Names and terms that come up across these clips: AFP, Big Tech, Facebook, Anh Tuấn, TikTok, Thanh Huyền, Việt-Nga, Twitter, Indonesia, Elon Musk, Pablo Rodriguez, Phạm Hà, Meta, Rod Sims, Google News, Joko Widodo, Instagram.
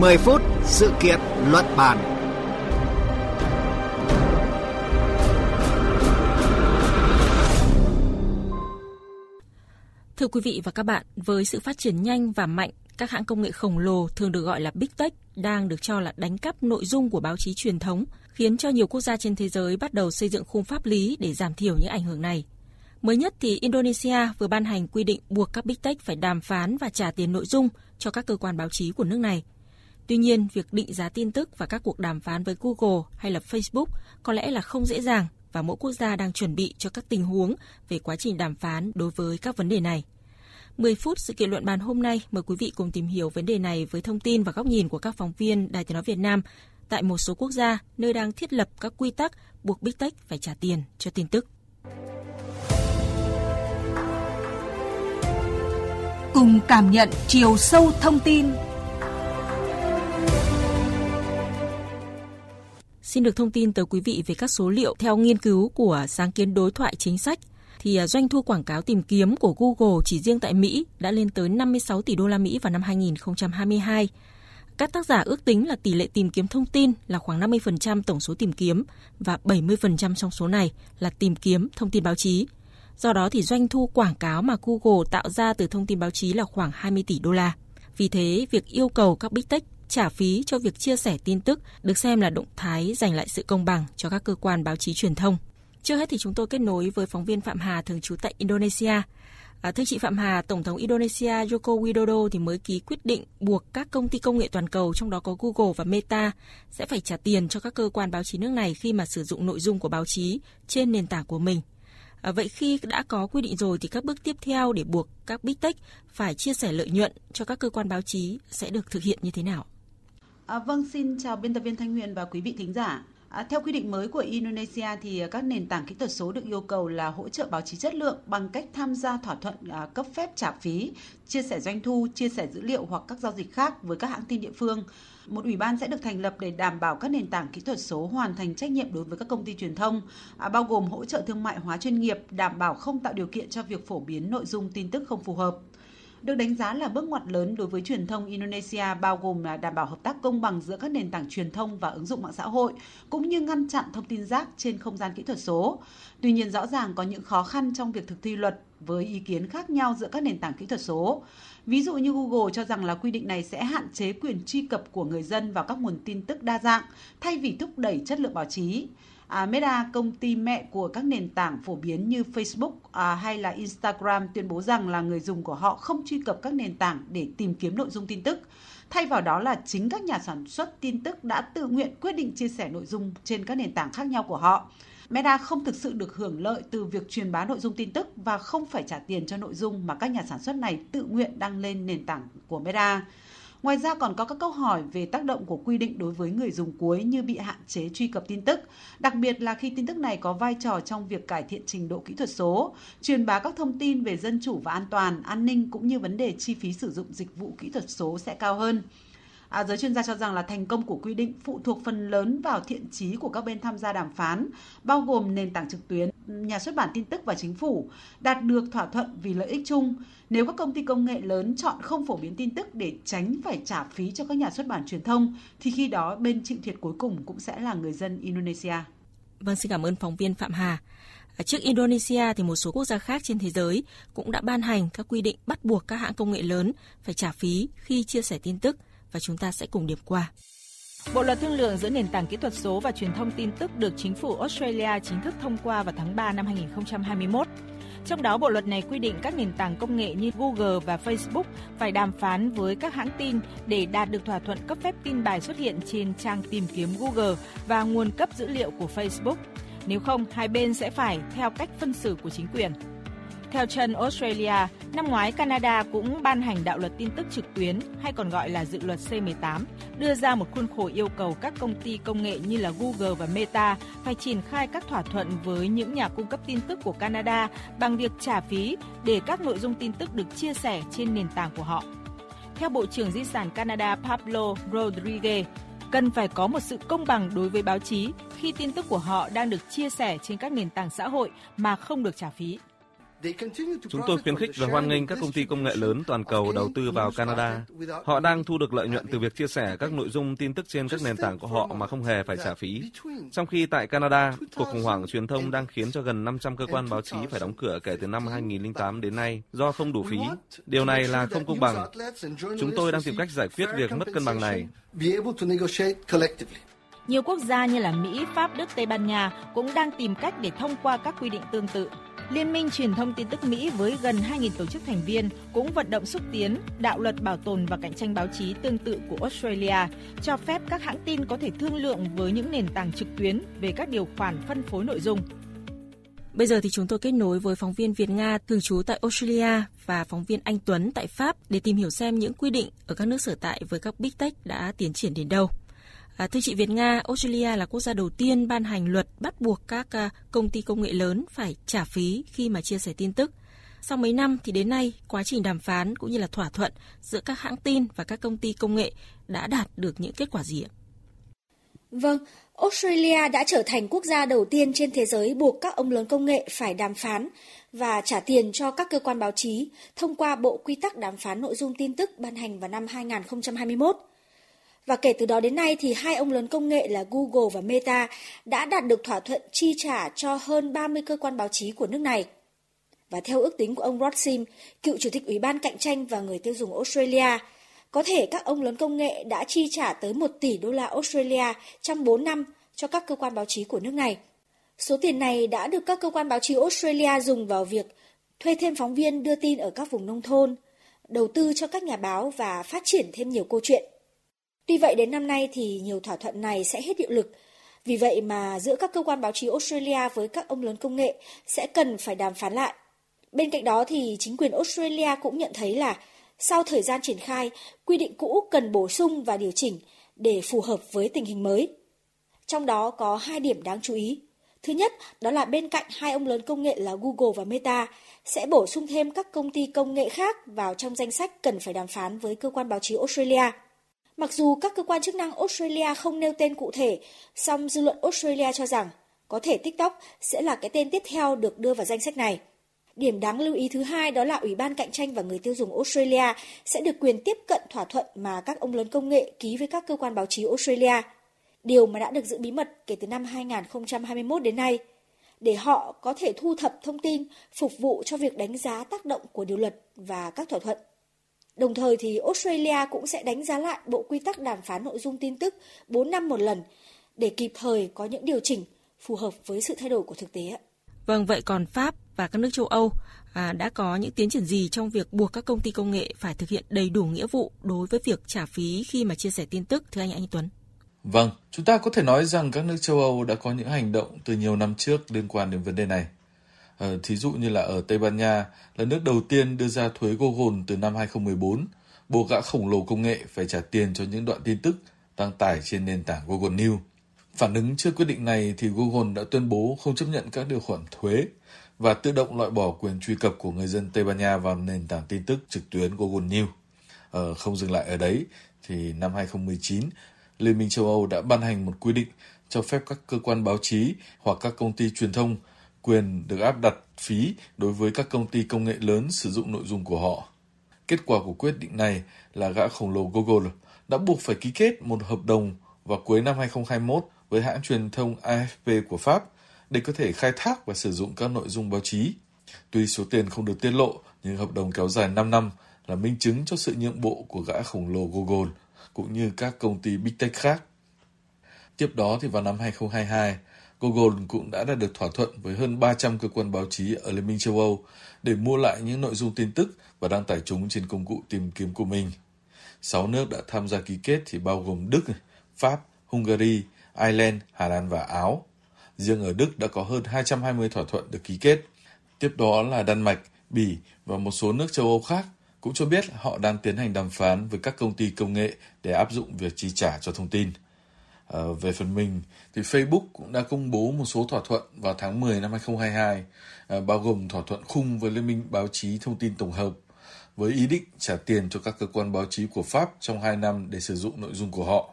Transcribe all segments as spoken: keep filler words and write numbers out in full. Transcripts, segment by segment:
mười phút sự kiện luận bàn. Thưa quý vị và các bạn, với sự phát triển nhanh và mạnh, các hãng công nghệ khổng lồ thường được gọi là Big Tech đang được cho là đánh cắp nội dung của báo chí truyền thống, khiến cho nhiều quốc gia trên thế giới bắt đầu xây dựng khung pháp lý để giảm thiểu những ảnh hưởng này. Mới nhất thì Indonesia vừa ban hành quy định buộc các Big Tech phải đàm phán và trả tiền nội dung cho các cơ quan báo chí của nước này. Tuy nhiên, việc định giá tin tức và các cuộc đàm phán với Google hay là Facebook có lẽ là không dễ dàng và mỗi quốc gia đang chuẩn bị cho các tình huống về quá trình đàm phán đối với các vấn đề này. mười phút sự kiện luận bàn hôm nay mời quý vị cùng tìm hiểu vấn đề này với thông tin và góc nhìn của các phóng viên Đài Tiếng nói Việt Nam tại một số quốc gia nơi đang thiết lập các quy tắc buộc Big Tech phải trả tiền cho tin tức. Cùng cảm nhận chiều sâu thông tin. Xin được thông tin tới quý vị về các số liệu theo nghiên cứu của sáng kiến đối thoại chính sách. Thì doanh thu quảng cáo tìm kiếm của Google chỉ riêng tại Mỹ đã lên tới năm mươi sáu tỷ đô la Mỹ vào năm hai nghìn không trăm hai mươi hai. Các tác giả ước tính là tỷ lệ tìm kiếm thông tin là khoảng năm mươi phần trăm tổng số tìm kiếm và bảy mươi phần trăm trong số này là tìm kiếm thông tin báo chí. Do đó thì doanh thu quảng cáo mà Google tạo ra từ thông tin báo chí là khoảng hai mươi tỷ đô la. Vì thế, việc yêu cầu các Big Tech trả phí cho việc chia sẻ tin tức được xem là động thái giành lại sự công bằng cho các cơ quan báo chí truyền thông. Trước hết thì chúng tôi kết nối với phóng viên Phạm Hà thường trú tại Indonesia. À, thưa chị Phạm Hà, Tổng thống Indonesia Joko Widodo thì mới ký quyết định buộc các công ty công nghệ toàn cầu, trong đó có Google và Meta, sẽ phải trả tiền cho các cơ quan báo chí nước này khi mà sử dụng nội dung của báo chí trên nền tảng của mình. À, vậy khi đã có quy định rồi thì các bước tiếp theo để buộc các Big Tech phải chia sẻ lợi nhuận cho các cơ quan báo chí sẽ được thực hiện như thế nào? À, vâng, xin chào biên tập viên Thanh Huyền và quý vị thính giả. À, theo quy định mới của Indonesia thì các nền tảng kỹ thuật số được yêu cầu là hỗ trợ báo chí chất lượng bằng cách tham gia thỏa thuận à, cấp phép trả phí, chia sẻ doanh thu, chia sẻ dữ liệu hoặc các giao dịch khác với các hãng tin địa phương. Một ủy ban sẽ được thành lập để đảm bảo các nền tảng kỹ thuật số hoàn thành trách nhiệm đối với các công ty truyền thông, à, bao gồm hỗ trợ thương mại hóa chuyên nghiệp, đảm bảo không tạo điều kiện cho việc phổ biến nội dung tin tức không phù hợp. Được đánh giá là bước ngoặt lớn đối với truyền thông Indonesia, bao gồm là đảm bảo hợp tác công bằng giữa các nền tảng truyền thông và ứng dụng mạng xã hội, cũng như ngăn chặn thông tin rác trên không gian kỹ thuật số. Tuy nhiên, rõ ràng có những khó khăn trong việc thực thi luật với ý kiến khác nhau giữa các nền tảng kỹ thuật số. Ví dụ như Google cho rằng là quy định này sẽ hạn chế quyền truy cập của người dân vào các nguồn tin tức đa dạng, thay vì thúc đẩy chất lượng báo chí. À, Meta, công ty mẹ của các nền tảng phổ biến như Facebook à, hay là Instagram, tuyên bố rằng là người dùng của họ không truy cập các nền tảng để tìm kiếm nội dung tin tức. Thay vào đó là chính các nhà sản xuất tin tức đã tự nguyện quyết định chia sẻ nội dung trên các nền tảng khác nhau của họ. Meta không thực sự được hưởng lợi từ việc truyền bá nội dung tin tức và không phải trả tiền cho nội dung mà các nhà sản xuất này tự nguyện đăng lên nền tảng của Meta. Ngoài ra còn có các câu hỏi về tác động của quy định đối với người dùng cuối như bị hạn chế truy cập tin tức, đặc biệt là khi tin tức này có vai trò trong việc cải thiện trình độ kỹ thuật số, truyền bá các thông tin về dân chủ và an toàn, an ninh cũng như vấn đề chi phí sử dụng dịch vụ kỹ thuật số sẽ cao hơn. À, giới chuyên gia cho rằng là thành công của quy định phụ thuộc phần lớn vào thiện chí của các bên tham gia đàm phán, bao gồm nền tảng trực tuyến, nhà xuất bản tin tức và chính phủ, đạt được thỏa thuận vì lợi ích chung. Nếu các công ty công nghệ lớn chọn không phổ biến tin tức để tránh phải trả phí cho các nhà xuất bản truyền thông, thì khi đó bên chịu thiệt cuối cùng cũng sẽ là người dân Indonesia. Vâng, xin cảm ơn phóng viên Phạm Hà. Trước Indonesia thì một số quốc gia khác trên thế giới cũng đã ban hành các quy định bắt buộc các hãng công nghệ lớn phải trả phí khi chia sẻ tin tức. Và chúng ta sẽ cùng điểm qua. Bộ luật thương lượng giữa nền tảng kỹ thuật số và truyền thông tin tức được chính phủ Australia chính thức thông qua vào tháng ba năm hai nghìn không trăm hai mươi mốt. Trong đó, bộ luật này quy định các nền tảng công nghệ như Google và Facebook phải đàm phán với các hãng tin để đạt được thỏa thuận cấp phép tin bài xuất hiện trên trang tìm kiếm Google và nguồn cấp dữ liệu của Facebook. Nếu không, hai bên sẽ phải theo cách phân xử của chính quyền. Theo chân Australia, năm ngoái Canada cũng ban hành đạo luật tin tức trực tuyến hay còn gọi là dự luật C mười tám, đưa ra một khuôn khổ yêu cầu các công ty công nghệ như là Google và Meta phải triển khai các thỏa thuận với những nhà cung cấp tin tức của Canada bằng việc trả phí để các nội dung tin tức được chia sẻ trên nền tảng của họ. Theo Bộ trưởng Di sản Canada Pablo Rodriguez, cần phải có một sự công bằng đối với báo chí khi tin tức của họ đang được chia sẻ trên các nền tảng xã hội mà không được trả phí. Chúng tôi khuyến khích và hoan nghênh các công ty công nghệ lớn toàn cầu đầu tư vào Canada. Họ đang thu được lợi nhuận từ việc chia sẻ các nội dung tin tức trên các nền tảng của họ mà không hề phải trả phí. Trong khi tại Canada, cuộc khủng hoảng truyền thông đang khiến cho gần năm trăm cơ quan báo chí phải đóng cửa kể từ năm hai nghìn không trăm lẻ tám đến nay do không đủ phí. Điều này là không công bằng. Chúng tôi đang tìm cách giải quyết việc mất cân bằng này. Nhiều quốc gia như là Mỹ, Pháp, Đức, Tây Ban Nha cũng đang tìm cách để thông qua các quy định tương tự. Liên minh truyền thông tin tức Mỹ với gần hai nghìn tổ chức thành viên cũng vận động xúc tiến đạo luật bảo tồn và cạnh tranh báo chí tương tự của Australia, cho phép các hãng tin có thể thương lượng với những nền tảng trực tuyến về các điều khoản phân phối nội dung. Bây giờ thì chúng tôi kết nối với phóng viên Việt-Nga thường trú tại Australia và phóng viên Anh Tuấn tại Pháp để tìm hiểu xem những quy định ở các nước sở tại với các Big Tech đã tiến triển đến đâu. À, thưa chị Việt-Nga, Australia là quốc gia đầu tiên ban hành luật bắt buộc các công ty công nghệ lớn phải trả phí khi mà chia sẻ tin tức. Sau mấy năm thì đến nay, quá trình đàm phán cũng như là thỏa thuận giữa các hãng tin và các công ty công nghệ đã đạt được những kết quả gì ạ? Vâng, Australia đã trở thành quốc gia đầu tiên trên thế giới buộc các ông lớn công nghệ phải đàm phán và trả tiền cho các cơ quan báo chí thông qua Bộ Quy tắc Đàm phán Nội dung Tin tức ban hành vào năm hai nghìn không trăm hai mươi mốt. Và kể từ đó đến nay thì hai ông lớn công nghệ là Google và Meta đã đạt được thỏa thuận chi trả cho hơn ba mươi cơ quan báo chí của nước này. Và theo ước tính của ông Rod Sims, cựu chủ tịch Ủy ban Cạnh tranh và Người tiêu dùng Australia, có thể các ông lớn công nghệ đã chi trả tới một tỷ đô la Australia trong bốn năm cho các cơ quan báo chí của nước này. Số tiền này đã được các cơ quan báo chí Australia dùng vào việc thuê thêm phóng viên đưa tin ở các vùng nông thôn, đầu tư cho các nhà báo và phát triển thêm nhiều câu chuyện. Tuy vậy đến năm nay thì nhiều thỏa thuận này sẽ hết hiệu lực. Vì vậy mà giữa các cơ quan báo chí Australia với các ông lớn công nghệ sẽ cần phải đàm phán lại. Bên cạnh đó thì chính quyền Australia cũng nhận thấy là sau thời gian triển khai, quy định cũ cần bổ sung và điều chỉnh để phù hợp với tình hình mới. Trong đó có hai điểm đáng chú ý. Thứ nhất, đó là bên cạnh hai ông lớn công nghệ là Google và Meta sẽ bổ sung thêm các công ty công nghệ khác vào trong danh sách cần phải đàm phán với cơ quan báo chí Australia. Mặc dù các cơ quan chức năng Australia không nêu tên cụ thể, song dư luận Australia cho rằng có thể TikTok sẽ là cái tên tiếp theo được đưa vào danh sách này. Điểm đáng lưu ý thứ hai đó là Ủy ban Cạnh tranh và Người tiêu dùng Australia sẽ được quyền tiếp cận thỏa thuận mà các ông lớn công nghệ ký với các cơ quan báo chí Australia, điều mà đã được giữ bí mật kể từ năm hai nghìn không trăm hai mươi mốt đến nay, để họ có thể thu thập thông tin phục vụ cho việc đánh giá tác động của điều luật và các thỏa thuận. Đồng thời thì Australia cũng sẽ đánh giá lại Bộ Quy tắc Đàm phán Nội dung Tin tức bốn năm một lần để kịp thời có những điều chỉnh phù hợp với sự thay đổi của thực tế. Vâng, vậy còn Pháp và các nước châu Âu à, đã có những tiến triển gì trong việc buộc các công ty công nghệ phải thực hiện đầy đủ nghĩa vụ đối với việc trả phí khi mà chia sẻ tin tức, thưa anh Anh Tuấn? Vâng, chúng ta có thể nói rằng các nước châu Âu đã có những hành động từ nhiều năm trước liên quan đến vấn đề này. Ờ, thí dụ như là ở Tây Ban Nha là nước đầu tiên đưa ra thuế Google từ năm hai nghìn không trăm mười bốn, buộc gã khổng lồ công nghệ phải trả tiền cho những đoạn tin tức đăng tải trên nền tảng Google News. Phản ứng trước quyết định này thì Google đã tuyên bố không chấp nhận các điều khoản thuế và tự động loại bỏ quyền truy cập của người dân Tây Ban Nha vào nền tảng tin tức trực tuyến Google News. Ờ, không dừng lại ở đấy, thì năm hai nghìn không trăm mười chín, Liên minh châu Âu đã ban hành một quy định cho phép các cơ quan báo chí hoặc các công ty truyền thông quyền được áp đặt phí đối với các công ty công nghệ lớn sử dụng nội dung của họ. Kết quả của quyết định này là gã khổng lồ Google đã buộc phải ký kết một hợp đồng vào cuối năm hai nghìn không trăm hai mươi mốt với hãng truyền thông a ép pê của Pháp để có thể khai thác và sử dụng các nội dung báo chí. Tuy số tiền không được tiết lộ, nhưng hợp đồng kéo dài năm năm là minh chứng cho sự nhượng bộ của gã khổng lồ Google cũng như các công ty Big Tech khác. Tiếp đó thì vào năm hai nghìn không trăm hai mươi hai, Google cũng đã đạt được thỏa thuận với hơn ba trăm cơ quan báo chí ở Liên minh châu Âu để mua lại những nội dung tin tức và đăng tải chúng trên công cụ tìm kiếm của mình. sáu nước đã tham gia ký kết thì bao gồm Đức, Pháp, Hungary, Ireland, Hà Lan và Áo. Riêng ở Đức đã có hơn hai trăm hai mươi thỏa thuận được ký kết. Tiếp đó là Đan Mạch, Bỉ và một số nước châu Âu khác cũng cho biết họ đang tiến hành đàm phán với các công ty công nghệ để áp dụng việc chi trả cho thông tin. À, về phần mình, thì Facebook cũng đã công bố một số thỏa thuận vào tháng mười năm hai nghìn không trăm hai mươi hai, à, bao gồm thỏa thuận khung với Liên minh Báo chí Thông tin Tổng hợp, với ý định trả tiền cho các cơ quan báo chí của Pháp trong hai năm để sử dụng nội dung của họ.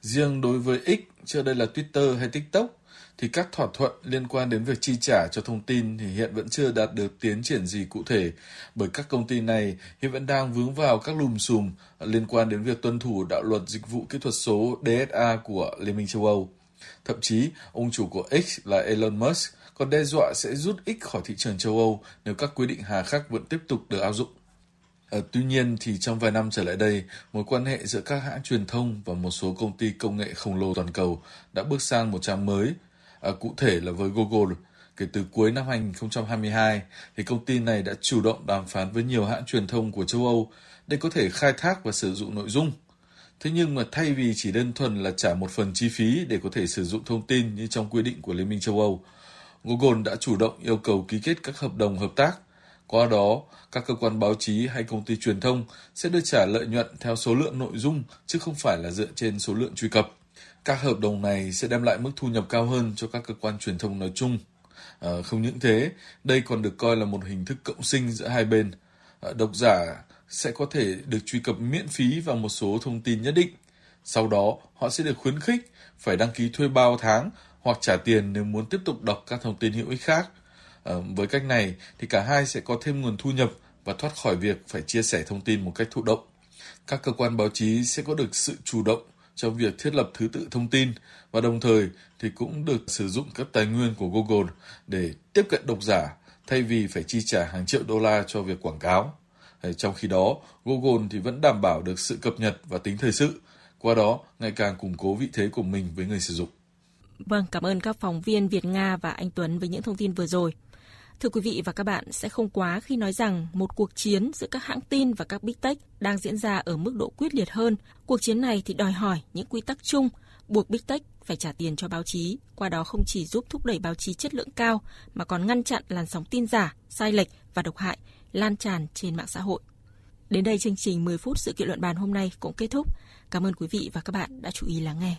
Riêng đối với X, chưa đây là Twitter hay TikTok, thì các thỏa thuận liên quan đến việc chi trả cho thông tin thì hiện vẫn chưa đạt được tiến triển gì cụ thể, bởi các công ty này hiện vẫn đang vướng vào các lùm xùm liên quan đến việc tuân thủ đạo luật dịch vụ kỹ thuật số đê ét a của Liên minh châu Âu. Thậm chí, ông chủ của X là Elon Musk còn đe dọa sẽ rút X khỏi thị trường châu Âu nếu các quy định hà khắc vẫn tiếp tục được áp dụng. À, tuy nhiên thì trong vài năm trở lại đây, mối quan hệ giữa các hãng truyền thông và một số công ty công nghệ khổng lồ toàn cầu đã bước sang một trang mới, à, cụ thể là với Google. Kể từ cuối năm hai nghìn không trăm hai mươi hai, thì công ty này đã chủ động đàm phán với nhiều hãng truyền thông của châu Âu để có thể khai thác và sử dụng nội dung. Thế nhưng mà thay vì chỉ đơn thuần là trả một phần chi phí để có thể sử dụng thông tin như trong quy định của Liên minh châu Âu, Google đã chủ động yêu cầu ký kết các hợp đồng hợp tác. Qua đó, các cơ quan báo chí hay công ty truyền thông sẽ được trả lợi nhuận theo số lượng nội dung chứ không phải là dựa trên số lượng truy cập. Các hợp đồng này sẽ đem lại mức thu nhập cao hơn cho các cơ quan truyền thông nói chung. À, không những thế, đây còn được coi là một hình thức cộng sinh giữa hai bên. À, độc giả sẽ có thể được truy cập miễn phí vào một số thông tin nhất định. Sau đó, họ sẽ được khuyến khích phải đăng ký thuê bao tháng hoặc trả tiền nếu muốn tiếp tục đọc các thông tin hữu ích khác. À, với cách này thì cả hai sẽ có thêm nguồn thu nhập và thoát khỏi việc phải chia sẻ thông tin một cách thụ động. Các cơ quan báo chí sẽ có được sự chủ động trong việc thiết lập thứ tự thông tin và đồng thời thì cũng được sử dụng các tài nguyên của Google để tiếp cận độc giả thay vì phải chi trả hàng triệu đô la cho việc quảng cáo. Trong khi đó, Google thì vẫn đảm bảo được sự cập nhật và tính thời sự, qua đó ngày càng củng cố vị thế của mình với người sử dụng. Vâng, cảm ơn các phóng viên Việt Nga và anh Tuấn với những thông tin vừa rồi. Thưa quý vị và các bạn, sẽ không quá khi nói rằng một cuộc chiến giữa các hãng tin và các Big Tech đang diễn ra ở mức độ quyết liệt hơn. Cuộc chiến này thì đòi hỏi những quy tắc chung, buộc Big Tech phải trả tiền cho báo chí, qua đó không chỉ giúp thúc đẩy báo chí chất lượng cao mà còn ngăn chặn làn sóng tin giả, sai lệch và độc hại lan tràn trên mạng xã hội. Đến đây chương trình mười phút sự kiện luận bàn hôm nay cũng kết thúc. Cảm ơn quý vị và các bạn đã chú ý lắng nghe.